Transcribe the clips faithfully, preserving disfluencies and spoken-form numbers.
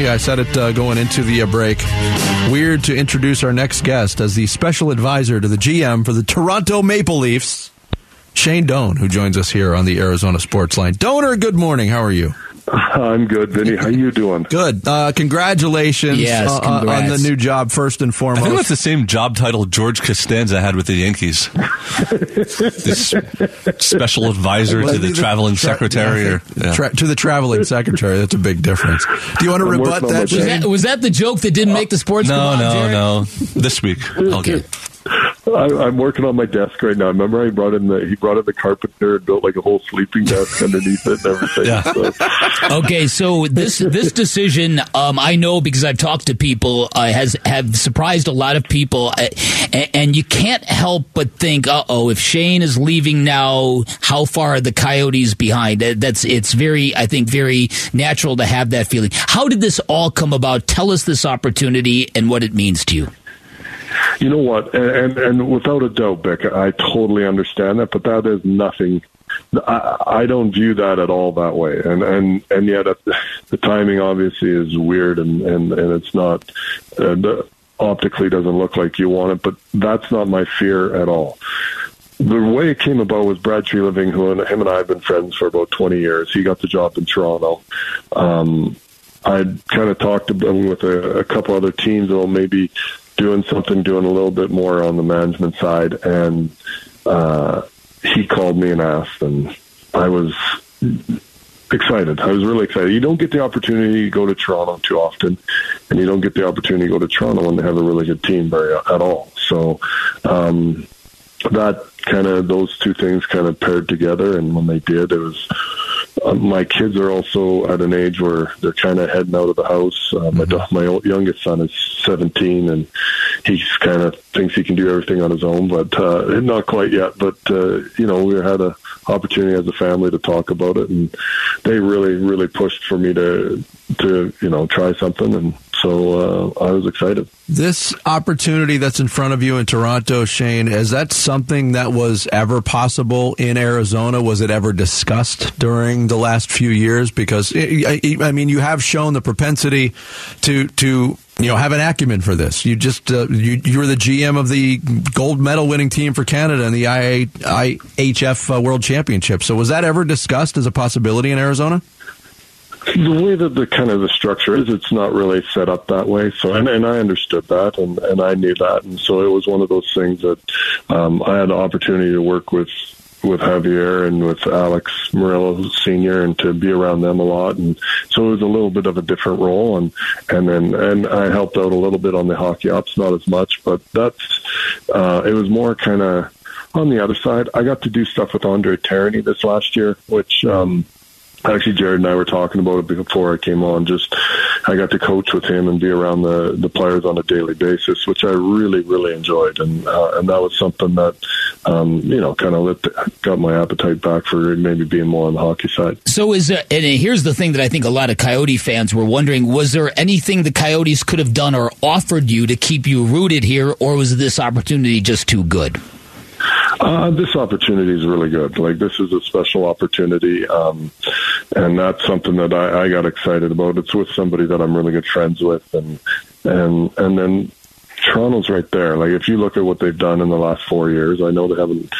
Yeah, I said it uh, going into the uh, break. Weird to introduce our next guest as the special advisor to the G M for the Toronto Maple Leafs, Shane Doan, who joins us here on the Arizona Sports Line. Doaner, good morning. How are you? I'm good, Vinny. How you doing? Good. Uh, congratulations yes, uh, on the new job, first and foremost. I think that's the same job title George Costanza had with the Yankees. This special advisor well, to the traveling tra- secretary. Yeah, or, yeah. Tra- to the traveling secretary. That's a big difference. Do you want to I'm rebut that? Was, that? was that the joke that didn't uh, make the sports? No, on, no, Jared? no. This week. Okay. I, I'm working on my desk right now. Remember, I brought in the he brought in the carpenter and built like a whole sleeping desk underneath it and everything. Yeah. So. Okay, so this this decision, um, I know because I've talked to people, uh, has have surprised a lot of people, uh, and, and you can't help but think, uh oh, if Shane is leaving now, how far are the Coyotes behind? That, that's it's very, I think, very natural to have that feeling. How did this all come about? Tell us this opportunity and what it means to you. You know what, and, and and without a doubt, Bick, I totally understand that, but that is nothing. I, I don't view that at all that way, and and, and yet uh, the timing obviously is weird, and, and, and it's not, uh, optically doesn't look like you want it, but that's not my fear at all. The way it came about was Brad Treliving, who and him and I have been friends for about twenty years. He got the job in Toronto. Um, I kind of talked about him with a, a couple other teams, well, maybe doing something, doing a little bit more on the management side, and uh, he called me and asked, and I was excited. I was really excited. You don't get the opportunity to go to Toronto too often, and you don't get the opportunity to go to Toronto and have a really good team very, at all. So um, that kind of, those two things kind of paired together, and when they did, it was... My kids are also at an age where they're kind of heading out of the house. Uh, my mm-hmm. my old, youngest son is seventeen, and he's kind of thinks he can do everything on his own, but uh, not quite yet. But uh, you know, we had an opportunity as a family to talk about it, and they really, really pushed for me to to you know try something, and so uh, I was excited. This opportunity that's in front of you in Toronto, Shane, is that something that was ever possible in Arizona? Was it ever discussed during the last few years? Because, I mean, you have shown the propensity to, to you know, have an acumen for this. You just, uh, you, you were the G M of the gold medal winning team for Canada in the I I H F uh, World Championship. So was that ever discussed as a possibility in Arizona? The way that the kind of the structure is, it's not really set up that way. So, and, and I understood that, and, and I knew that, and so it was one of those things that um, I had the opportunity to work with with Javier and with Alex Murillo Senior, and to be around them a lot, and so it was a little bit of a different role, and and then and I helped out a little bit on the hockey ops, not as much, but that's uh, it was more kind of on the other side. I got to do stuff with Andre Tarany this last year, which. Um, Actually, Jared and I were talking about it before I came on. Just I got to coach with him and be around the, the players on a daily basis, which I really, really enjoyed. And uh, and that was something that, um, you know, kind of got my appetite back for maybe being more on the hockey side. So is there, and here's the thing that I think a lot of Coyote fans were wondering, was there anything the Coyotes could have done or offered you to keep you rooted here, or was this opportunity just too good? Uh, this opportunity is really good. Like, this is a special opportunity, um, and that's something that I, I got excited about. It's with somebody that I'm really good friends with, and and and then Toronto's right there. Like, if you look at what they've done in the last four years, I know they haven't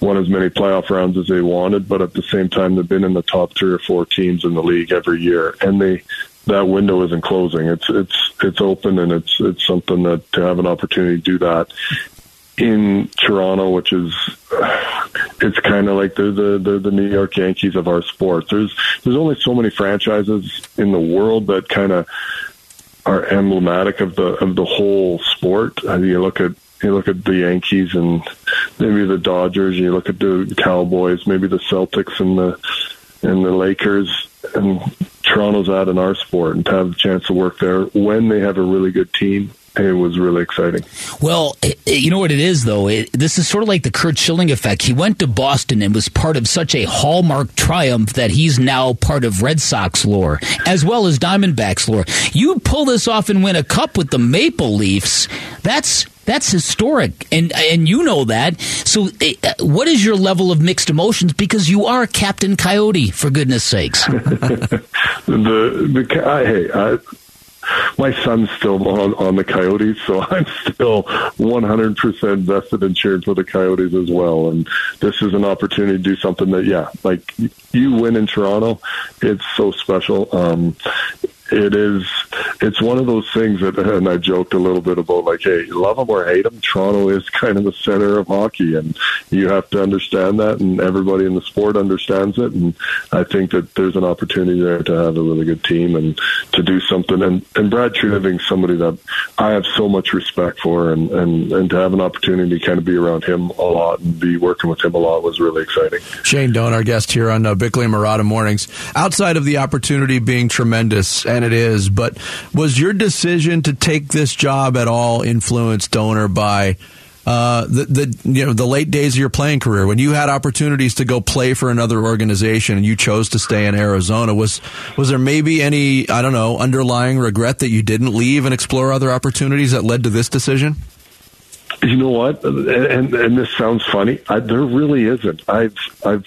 won as many playoff rounds as they wanted, but at the same time, they've been in the top three or four teams in the league every year, and they. That window isn't closing. It's it's it's open, and it's it's something that to have an opportunity to do that. In Toronto, which is, it's kind of like they're the, they're the New York Yankees of our sport. There's there's only so many franchises in the world that kind of are emblematic of the of the whole sport. I mean, you look at you look at the Yankees and maybe the Dodgers. You look at the Cowboys, maybe the Celtics and the and the Lakers. And Toronto's out in our sport, and to have the chance to work there when they have a really good team. It was really exciting. Well, you know what it is, though? It, this is sort of like the Curt Schilling effect. He went to Boston and was part of such a hallmark triumph that he's now part of Red Sox lore, as well as Diamondbacks lore. You pull this off and win a cup with the Maple Leafs, that's that's historic, and and you know that. So what is your level of mixed emotions? Because you are Captain Coyote, for goodness sakes. the, the, I, hey, I... my son's still on, on the Coyotes, so I'm still one hundred percent vested and cheered for the Coyotes as well. And this is an opportunity to do something that, yeah, like you win in Toronto, it's so special. Um, It is, it's one of those things that, and I joked a little bit about, like, hey, love them or hate them, Toronto is kind of the center of hockey, and you have to understand that, and everybody in the sport understands it, and I think that there's an opportunity there to have a really good team and to do something. And, and Brad Treliving is somebody that I have so much respect for, and, and, and to have an opportunity to kind of be around him a lot and be working with him a lot was really exciting. Shane Doan, our guest here on uh, Bickley and Marotta Mornings. Outside of the opportunity being tremendous, and it is, but was your decision to take this job at all influenced, Doan, by uh, the, the you know the late days of your playing career when you had opportunities to go play for another organization and you chose to stay in Arizona? Was was there maybe any I don't know underlying regret that you didn't leave and explore other opportunities that led to this decision? You know what, and and, and this sounds funny. I, there really isn't. I've I've.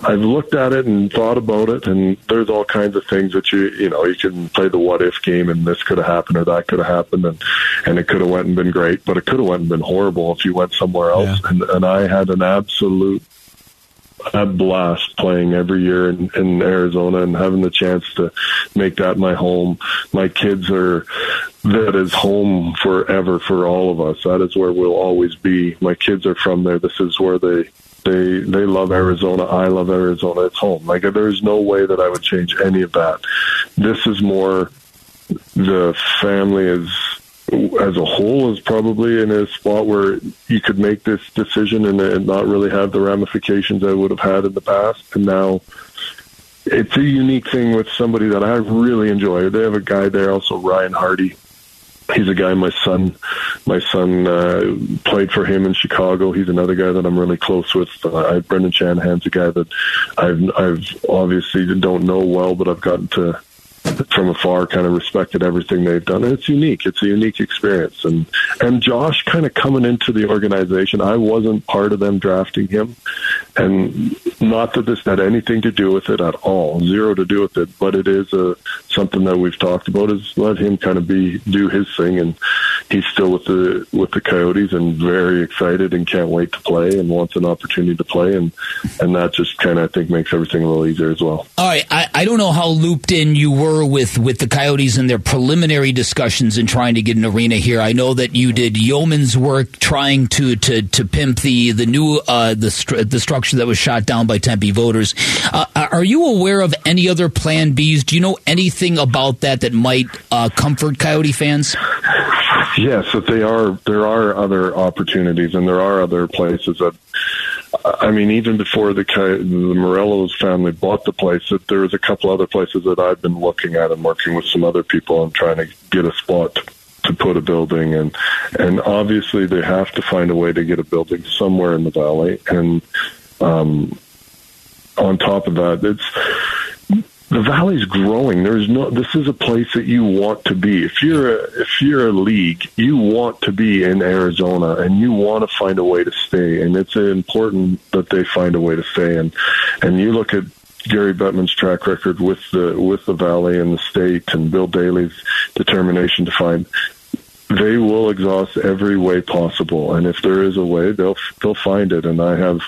I've looked at it and thought about it, and there's all kinds of things that you, you know, you can play the what-if game, and this could have happened or that could have happened, and, and it could have went and been great, but it could have went and been horrible if you went somewhere else. Yeah. And, and I had an absolute a blast playing every year in, in Arizona and having the chance to make that my home. My kids are, that is home forever for all of us. That is where we'll always be. My kids are from there. This is where they... They they love Arizona. I love Arizona. It's home. Like, there's no way that I would change any of that. This is more the family as as a whole is probably in a spot where you could make this decision and, and not really have the ramifications I would have had in the past. And now it's a unique thing with somebody that I really enjoy. They have a guy there also, Ryan Hardy. He's a guy my son, my son uh, played for him in Chicago. He's another guy that I'm really close with. Uh, Brendan Shanahan's a guy that I've, I've obviously don't know well, but I've gotten to from afar, kind of respected everything they've done. And it's unique. It's a unique experience. And and Josh kind of coming into the organization, I wasn't part of them drafting him. And not that this had anything to do with it at all, zero to do with it, but it is a, something that we've talked about is let him kind of be do his thing. And he's still with the with the Coyotes and very excited and can't wait to play and wants an opportunity to play. And, and that just kind of, I think, makes everything a little easier as well. All right. I, I don't know how looped in you were with, with the Coyotes and their preliminary discussions and trying to get an arena here. I know that you did yeoman's work trying to to, to pimp the the new uh, the stru- the structure that was shot down by Tempe voters. Uh, are you aware of any other Plan Bs? Do you know anything about that that might uh, comfort Coyote fans? Yes, yeah, so they are. There are other opportunities, and there are other places that. I mean, even before the, the Murillo's family bought the place, there was a couple other places that I've been looking at and working with some other people and trying to get a spot to put a building in. And obviously they have to find a way to get a building somewhere in the valley. And um, on top of that, it's... The valley's growing. There's no. This is a place that you want to be. If you're a, if you're a league, you want to be in Arizona, and you want to find a way to stay. And it's important that they find a way to stay. And and you look at Gary Bettman's track record with the with the valley and the state, and Bill Daley's determination to find. They will exhaust every way possible, and if there is a way, they'll they'll find it. And I have,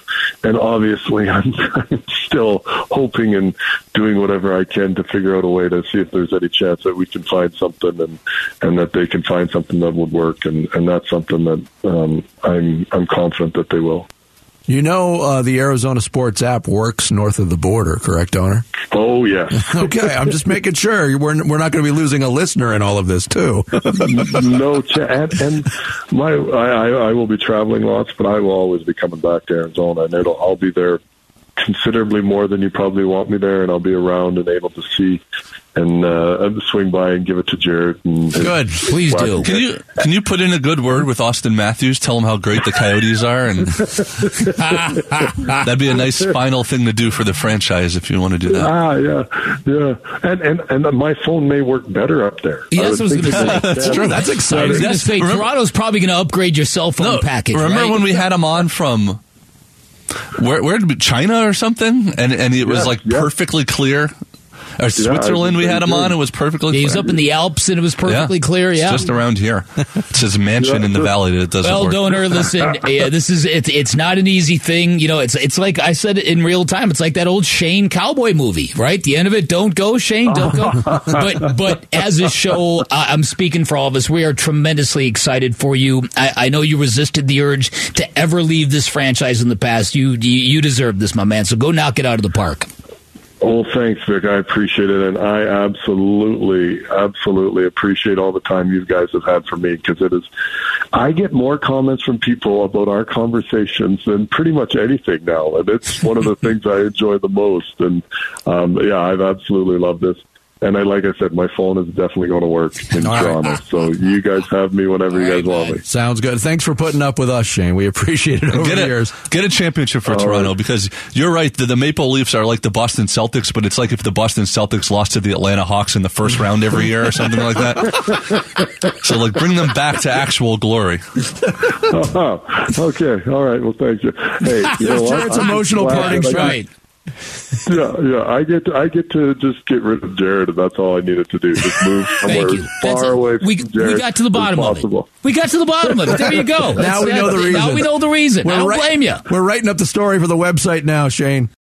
and obviously, I'm, I'm still hoping and doing whatever I can to figure out a way to see if there's any chance that we can find something, and, and that they can find something that would work. And, and that's something that um, I'm I'm confident that they will. You know uh, the Arizona Sports app works north of the border, correct, Owner? Oh, yeah. Okay, I'm just making sure. We're we're not going to be losing a listener in all of this, too. No, ch- and, and my I, I will be traveling lots, but I will always be coming back to Arizona, and it'll, I'll be there considerably more than you probably want me there, and I'll be around and able to see and uh, swing by and give it to Jared. And good, please do. Can you can you put in a good word with Austin Matthews? Tell him how great the Coyotes are, and that'd be a nice final thing to do for the franchise if you want to do that. Ah, yeah, yeah. And and, and my phone may work better up there. Yes, yeah, that's, that's true. That's exciting. I was going to say, remember, Toronto's probably going to upgrade your cell phone no, package. Remember right? when we had him on from? Where, where did it be, China or something? And and it was yeah, like yeah. perfectly clear. Or Switzerland, yeah, we had him good. on. It was perfectly clear. He's up in the Alps, and it was perfectly yeah. clear. Yeah, it's just around here. It's his mansion in the valley that it doesn't well, work. Well, Doner, listen, yeah, this is it's it's not an easy thing. You know, it's it's like I said in real time. It's like that old Shane cowboy movie, right? The end of it, don't go, Shane, don't go. but but as a show, I'm speaking for all of us. We are tremendously excited for you. I, I know you resisted the urge to ever leave this franchise in the past. You you deserve this, my man. So go knock it out of the park. Well, thanks, Vic. I appreciate it, and I absolutely, absolutely appreciate all the time you guys have had for me, because it is, I get more comments from people about our conversations than pretty much anything now, and it's one of the things I enjoy the most, and um, yeah, I've absolutely loved this. And I, like I said, my phone is definitely going to work in Toronto. Right. So you guys have me whenever all you guys right, want man. me. Sounds good. Thanks for putting up with us, Shane. We appreciate it over get the a, years. Get a championship for all Toronto right. because you're right. The, the Maple Leafs are like the Boston Celtics, but it's like if the Boston Celtics lost to the Atlanta Hawks in the first round every year or something like that. So, like, bring them back to actual glory. oh, okay. All right. Well, thank you. Hey, you know what? It's emotional parting, right? yeah, yeah. I get to, I get to just get rid of Jared, and that's all I needed to do. Just move somewhere far it. away from we, Jared. We got to the bottom of it. We got to the bottom of it. There you go. now that's we know the reason. Now we know the reason. We're I don't right, blame you. We're writing up the story for the website now, Shane.